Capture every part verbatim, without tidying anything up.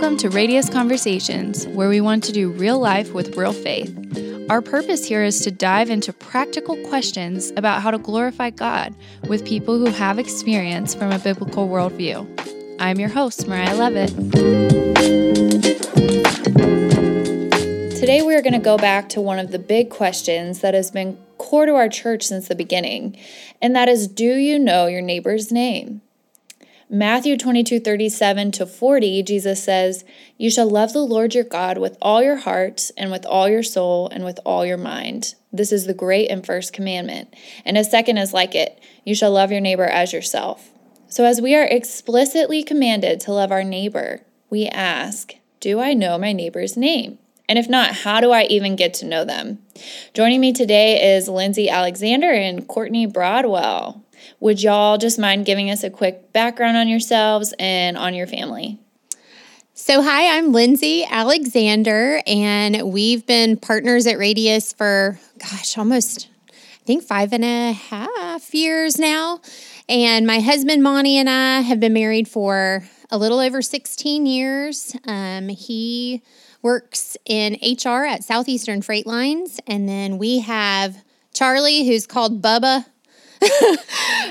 Welcome to Radius Conversations, where we want to do real life with real faith. Our purpose here is to dive into practical questions about how to glorify God with people who have experience from a biblical worldview. I'm your host, Mariah Levitt. Today we're going to go back to one of the big questions that has been core to our church since the beginning, and that is, do you know your neighbor's name? Matthew twenty-two, thirty-seven to forty, Jesus says, "You shall love the Lord your God with all your heart and with all your soul and with all your mind. This is the great and first commandment. And a second is like it. You shall love your neighbor as yourself." So as we are explicitly commanded to love our neighbor, we ask, do I know my neighbor's name? And if not, how do I even get to know them? Joining me today is Lindsay Alexander and Courtney Broadwell. Would y'all just mind giving us a quick background on yourselves and on your family? So hi, I'm Lindsay Alexander, and we've been partners at Radius for, gosh, almost, I think five and a half years now. And my husband, Monty, and I have been married for a little over sixteen years. Um, he works in H R at Southeastern Freight Lines, and then we have Charlie, who's called Bubba.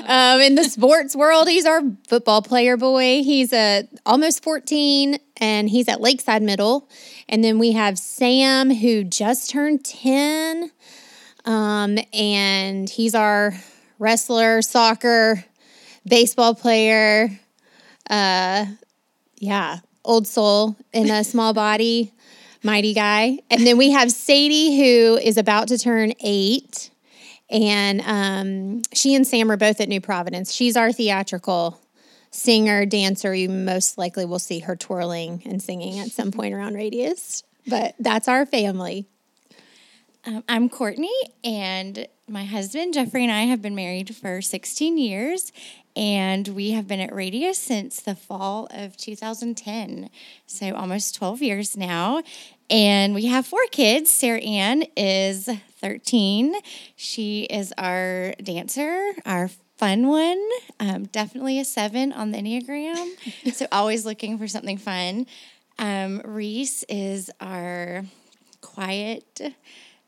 um, in the sports world, he's our football player boy. He's uh, almost fourteen, and he's at Lakeside Middle. And then we have Sam, who just turned ten, um, and he's our wrestler, soccer, baseball player, uh, yeah, old soul in a small body, mighty guy. And then we have Sadie, who is about to turn eight. And um, she and Sam are both at New Providence. She's our theatrical singer, dancer. You most likely will see her twirling and singing at some point around Radius. But that's our family. Um, I'm Courtney, and my husband, Jeffrey, and I have been married for sixteen years. And we have been at Radius since the fall of two thousand ten, so almost twelve years now. And we have four kids. Sarah Ann is thirteen. She is our dancer, our fun one, um, definitely a seven on the Enneagram, so always looking for something fun. Um, Reese is our quiet,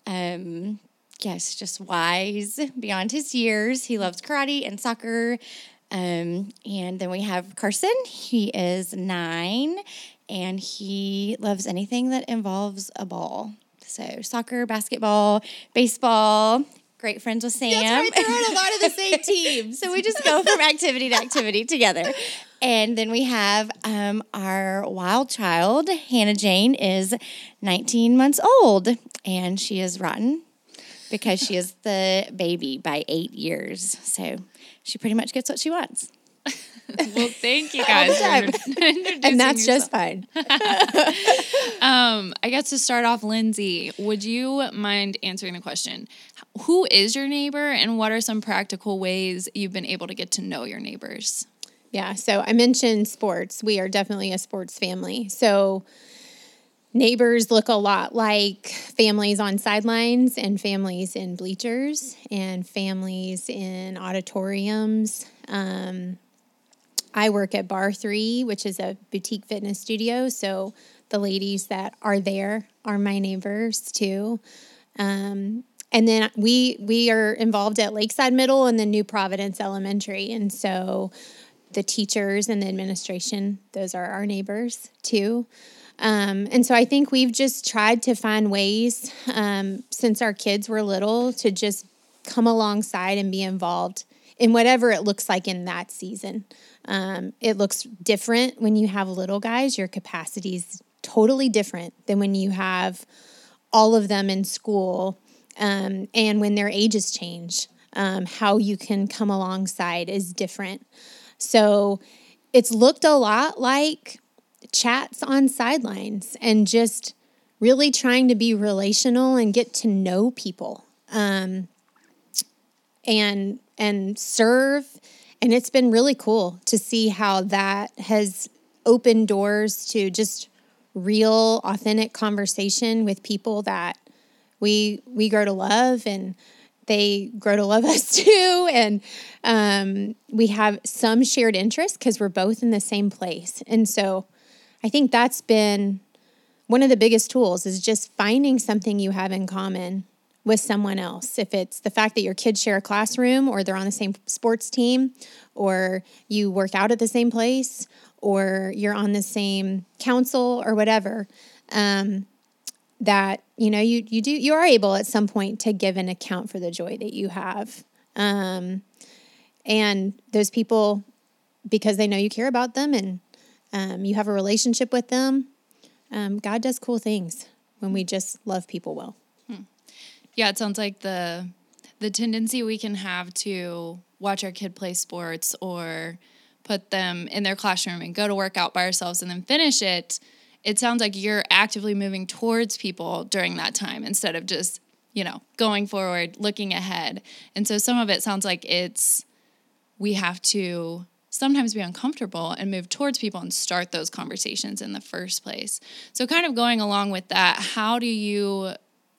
um, yes, just wise beyond his years. He loves karate and soccer. Um, and then we have Carson. He is nine, and he loves anything that involves a ball. So soccer, basketball, baseball, great friends with Sam. That's right, they're on a lot of the same teams. So we just go from activity to activity together. And then we have um, our wild child. Hannah Jane is nineteen months old, and she is rotten because she is the baby by eight years. So she pretty much gets what she wants. Well, thank you guys for and that's yourself. Just fine. um, I guess to start off, Lindsay, would you mind answering the question, who is your neighbor, and what are some practical ways you've been able to get to know your neighbors? Yeah, so I mentioned sports. We are definitely a sports family. So neighbors look a lot like families on sidelines and families in bleachers and families in auditoriums. Um, I work at Bar three, which is a boutique fitness studio, so the ladies that are there are my neighbors too. Um, and then we we are involved at Lakeside Middle and the New Providence Elementary, and so the teachers and the administration, those are our neighbors too. Um, and so I think we've just tried to find ways um, since our kids were little to just come alongside and be involved in whatever it looks like in that season. Um, it looks different when you have little guys. Your capacity is totally different than when you have all of them in school um, and when their ages change. Um, how you can come alongside is different. So it's looked a lot like chats on sidelines and just really trying to be relational and get to know people um, and and serve. And it's been really cool to see how that has opened doors to just real, authentic conversation with people that we we grow to love, and they grow to love us too. And um, we have some shared interests because we're both in the same place. And so I think that's been one of the biggest tools, is just finding something you have in common with someone else. If it's the fact that your kids share a classroom, or they're on the same sports team, or you work out at the same place, or you're on the same council or whatever, um, that, you know, you, you do, you are able at some point to give an account for the joy that you have. Um, and those people, because they know you care about them and um, you have a relationship with them, um, God does cool things when we just love people well. Hmm. Yeah, it sounds like the the tendency we can have to watch our kid play sports or put them in their classroom and go to work out by ourselves and then finish it, it sounds like you're actively moving towards people during that time instead of just, you know, going forward, looking ahead. And so some of it sounds like it's, we have to sometimes be uncomfortable and move towards people and start those conversations in the first place. So kind of going along with that, how do you,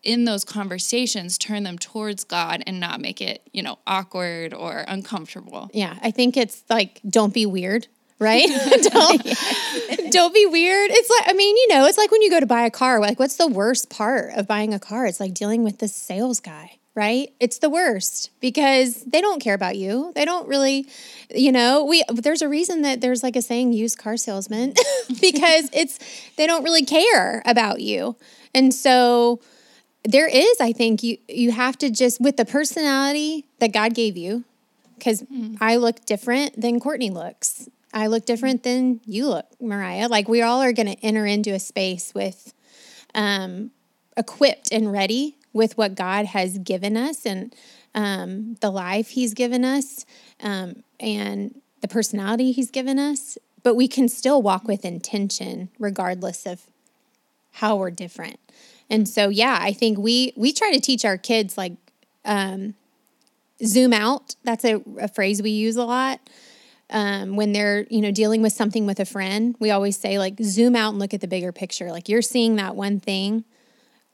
in those conversations, turn them towards God and not make it, you know, awkward or uncomfortable? Yeah, I think it's like, don't be weird, right? don't, don't be weird. It's like, I mean, you know, it's like when you go to buy a car, like what's the worst part of buying a car? It's like dealing with this sales guy, right? It's the worst because they don't care about you. They don't really, you know, we, there's a reason that there's like a saying, used car salesman, because it's, they don't really care about you. And so there is, I think you, you have to just, with the personality that God gave you, because mm. I look different than Courtney looks. I look different than you look, Mariah. Like we all are going to enter into a space with, um, equipped and ready with what God has given us and, um, the life he's given us, um, and the personality he's given us, but we can still walk with intention regardless of how we're different. And so, yeah, I think we, we try to teach our kids, like, um, zoom out. That's a, a phrase we use a lot. Um, when they're, you know, dealing with something with a friend, we always say, like, zoom out and look at the bigger picture. Like, you're seeing that one thing,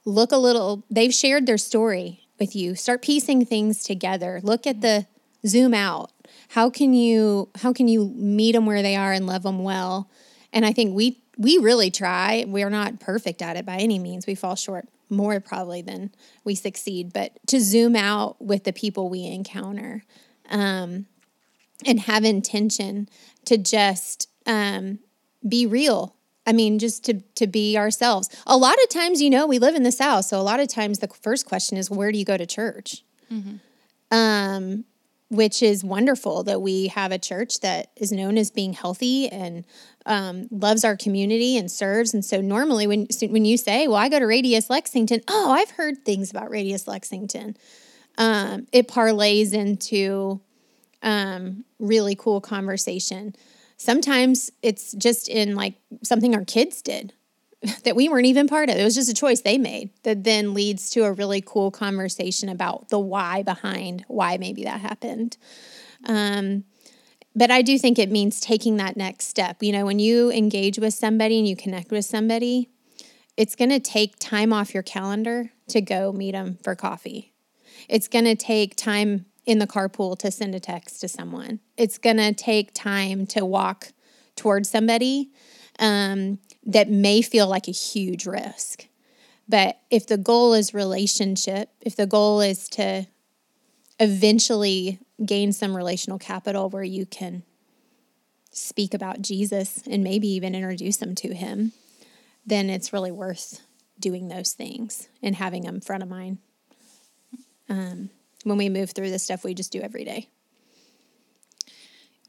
look a little, they've shared their story with you. Start piecing things together. Look at the zoom out. How can you, how can you meet them where they are and love them well? And I think we, we really try. We're not perfect at it by any means. We fall short more probably than we succeed, but to zoom out with the people we encounter, um, and have intention to just um, be real. I mean, just to to be ourselves. A lot of times, you know, we live in the South, so a lot of times the first question is, where do you go to church? Mm-hmm. Um, which is wonderful that we have a church that is known as being healthy and um, loves our community and serves. And so normally when when you say, well, I go to Radius Lexington, oh, I've heard things about Radius Lexington. Um, it parlays into um, really cool conversation. Sometimes it's just in like something our kids did that we weren't even part of. It was just a choice they made that then leads to a really cool conversation about the why behind why maybe that happened. Um, but I do think it means taking that next step. You know, when you engage with somebody and you connect with somebody, it's going to take time off your calendar to go meet them for coffee. It's going to take time in the carpool to send a text to someone. It's going to take time to walk towards somebody um, that may feel like a huge risk. But if the goal is relationship, if the goal is to eventually gain some relational capital where you can speak about Jesus and maybe even introduce them to him, then it's really worth doing those things and having them front of mind. Um When we move through the stuff we just do every day.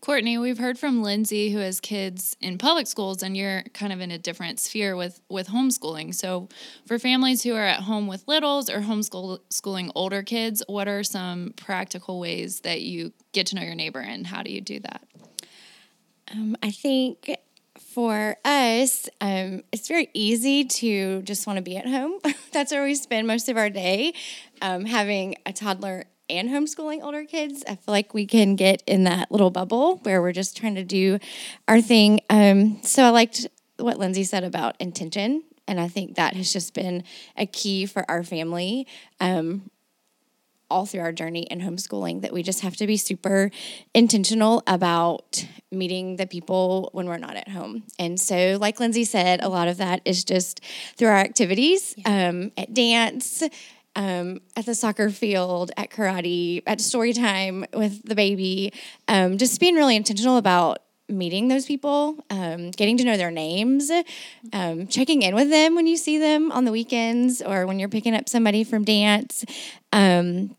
Courtney, we've heard from Lindsay, who has kids in public schools, and you're kind of in a different sphere with, with homeschooling. So for families who are at home with littles or homeschooling older kids, what are some practical ways that you get to know your neighbor, and how do you do that? Um, I think for us, um, it's very easy to just want to be at home. That's where we spend most of our day. Um, having a toddler and homeschooling older kids, I feel like we can get in that little bubble where we're just trying to do our thing. Um, so I liked what Lindsay said about intention, and I think that has just been a key for our family. Um, all through our journey in homeschooling, that we just have to be super intentional about meeting the people when we're not at home. And so, like Lindsay said, a lot of that is just through our activities, yeah. um, at dance, um, at the soccer field, at karate, at story time with the baby, um, just being really intentional about meeting those people, um, getting to know their names, um, checking in with them when you see them on the weekends or when you're picking up somebody from dance. Um,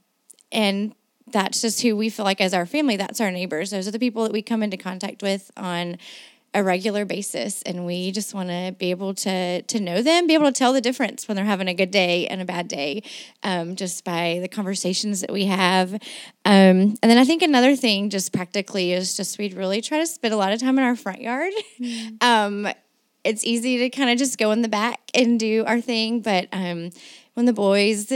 and that's just who we feel like as our family, that's our neighbors. Those are the people that we come into contact with on a regular basis. And we just want to be able to to know them, be able to tell the difference when they're having a good day and a bad day, um, just by the conversations that we have. Um, and then I think another thing just practically is just we'd really try to spend a lot of time in our front yard. Mm. Um, it's easy to kind of just go in the back and do our thing. But um, when the boys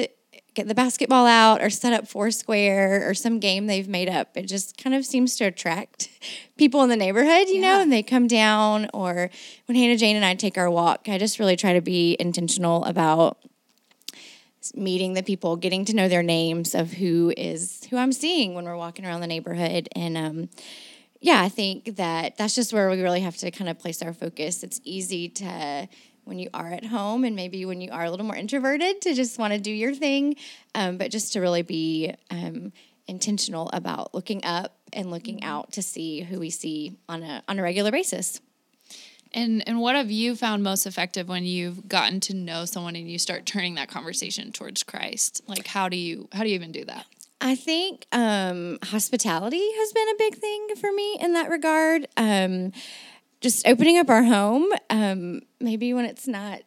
get the basketball out or set up Foursquare or some game they've made up, it just kind of seems to attract people in the neighborhood, you yeah. know, and they come down. Or when Hannah Jane and I take our walk, I just really try to be intentional about meeting the people, getting to know their names of who is who I'm seeing when we're walking around the neighborhood. And um, yeah, I think that that's just where we really have to kind of place our focus. It's easy to, when you are at home and maybe when you are a little more introverted, to just want to do your thing, um, but just to really be um, intentional about looking up and looking out to see who we see on a on a regular basis. And and what have you found most effective when you've gotten to know someone and you start turning that conversation towards Christ? Like, how do you how do you even do that? I think um, hospitality has been a big thing for me in that regard. Um, Just opening up our home, um, maybe when it's not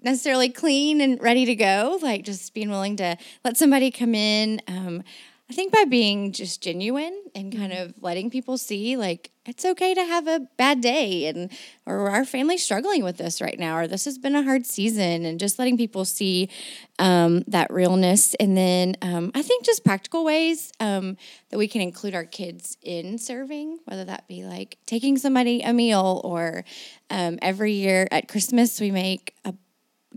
necessarily clean and ready to go, like just being willing to let somebody come in. Um, I think by being just genuine and kind of letting people see, like, it's okay to have a bad day, and or our family's struggling with this right now, or this has been a hard season, and just letting people see um, that realness. And then um, I think just practical ways um, that we can include our kids in serving, whether that be like taking somebody a meal, or um, every year at Christmas we make a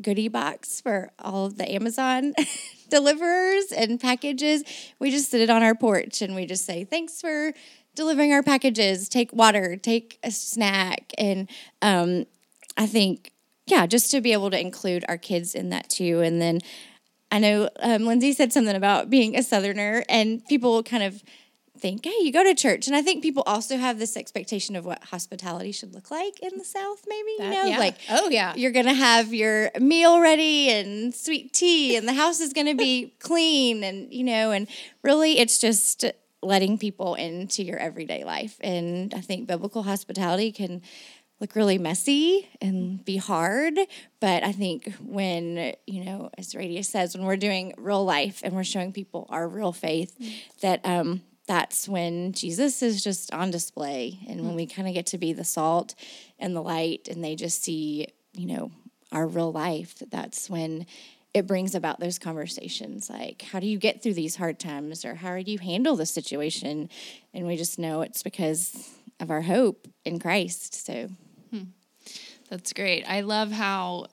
goodie box for all of the Amazon deliverers and packages. We just sit it on our porch and we just say, thanks for delivering our packages, take water, take a snack. And um, I think, yeah, just to be able to include our kids in that too. And then I know um, Lindsay said something about being a Southerner, and people kind of think, hey, you go to church. And I think people also have this expectation of what hospitality should look like in the South, maybe, that, you know, yeah. like, oh yeah, you're going to have your meal ready and sweet tea and the house is going to be clean, and, you know, and really it's just letting people into your everyday life. And I think biblical hospitality can look really messy and be hard. But I think when, you know, as Radius says, when we're doing real life and we're showing people our real faith, mm-hmm. that, um, that's when Jesus is just on display, and when we kind of get to be the salt and the light, and they just see, you know, our real life, that's when it brings about those conversations like, how do you get through these hard times, or how do you handle the situation? And we just know it's because of our hope in Christ. So hmm. That's great. I love how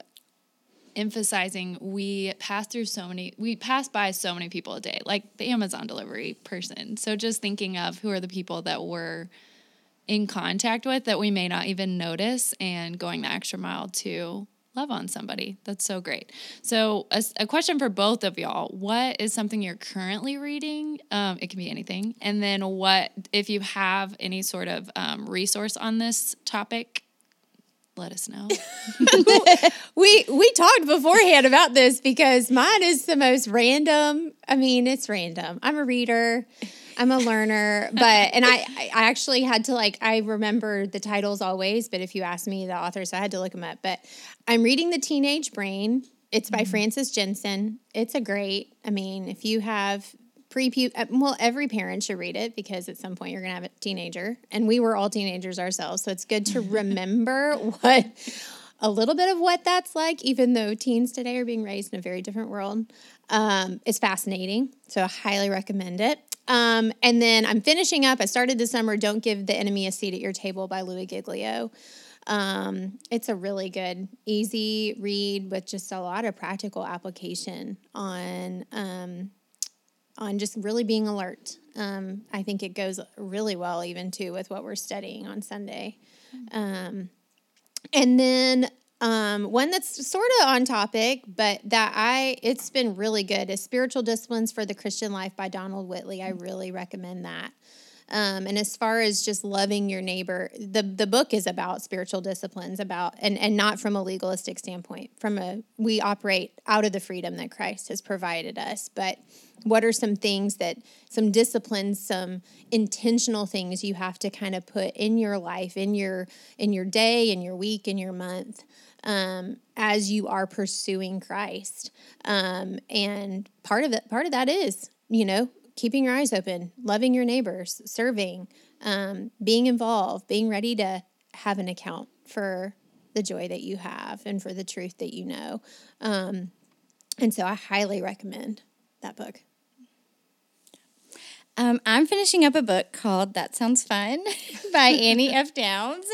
emphasizing we pass through so many, we pass by so many people a day, like the Amazon delivery person. So just thinking of who are the people that we're in contact with that we may not even notice, and going the extra mile to love on somebody. That's so great. So a, a question for both of y'all. What is something you're currently reading? Um, it can be anything. And then what, if you have any sort of um, resource on this topic, let us know. we we talked beforehand about this because mine is the most random. I mean, it's random. I'm a reader. I'm a learner. But and I, I actually had to, like, I remember the titles always, but if you asked me the authors, I had to look them up. But I'm reading The Teenage Brain. It's by mm-hmm. Frances Jensen. It's a great, I mean, if you have pre well, every parent should read it, because at some point you're going to have a teenager, and we were all teenagers ourselves. So it's good to remember what a little bit of what that's like, even though teens today are being raised in a very different world. Um, it's fascinating. So I highly recommend it. Um, and then I'm finishing up, I started this summer, Don't Give the Enemy a Seat at Your Table by Louis Giglio. Um, it's a really good, easy read with just a lot of practical application on, um, on just really being alert. Um, I think it goes really well even, too, with what we're studying on Sunday. Um, and then um, one that's sort of on topic, but that I it's been really good, is Spiritual Disciplines for the Christian Life by Donald Whitley. I really recommend that. Um, and as far as just loving your neighbor, the, the book is about spiritual disciplines, about and, and not from a legalistic standpoint. From a we operate out of the freedom that Christ has provided us. But what are some things that, some disciplines, some intentional things you have to kind of put in your life, in your in your day, in your week, in your month, um, as you are pursuing Christ? Um, and part of it, part of that is, you know, keeping your eyes open, loving your neighbors, serving, um, being involved, being ready to have an account for the joy that you have and for the truth that you know. Um, and so I highly recommend that book. Um, I'm finishing up a book called That Sounds Fun by Annie F. Downs.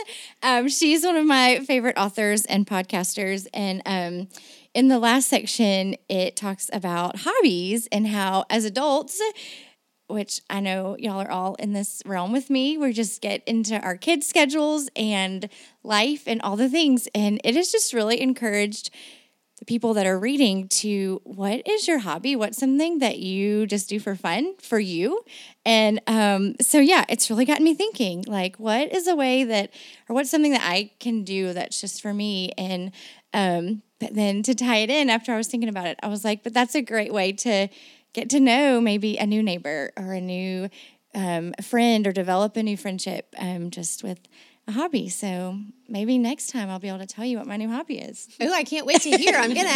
Um, she's one of my favorite authors and podcasters. And um, in the last section, it talks about hobbies and how as adults, which I know y'all are all in this realm with me, we just get into our kids' schedules and life and all the things. And it is just really encouraged the people that are reading to, what is your hobby? What's something that you just do for fun for you? And um, so, yeah, it's really gotten me thinking, like, what is a way that, or what's something that I can do that's just for me? And um, but then to tie it in, after I was thinking about it, I was like, but that's a great way to get to know maybe a new neighbor or a new um, friend, or develop a new friendship um, just with a hobby. So maybe next time I'll be able to tell you what my new hobby is. Oh, I can't wait to hear. I'm going to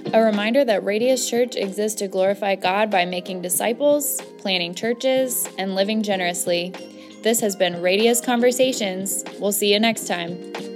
ask. A reminder that Radius Church exists to glorify God by making disciples, planting churches, and living generously. This has been Radius Conversations. We'll see you next time.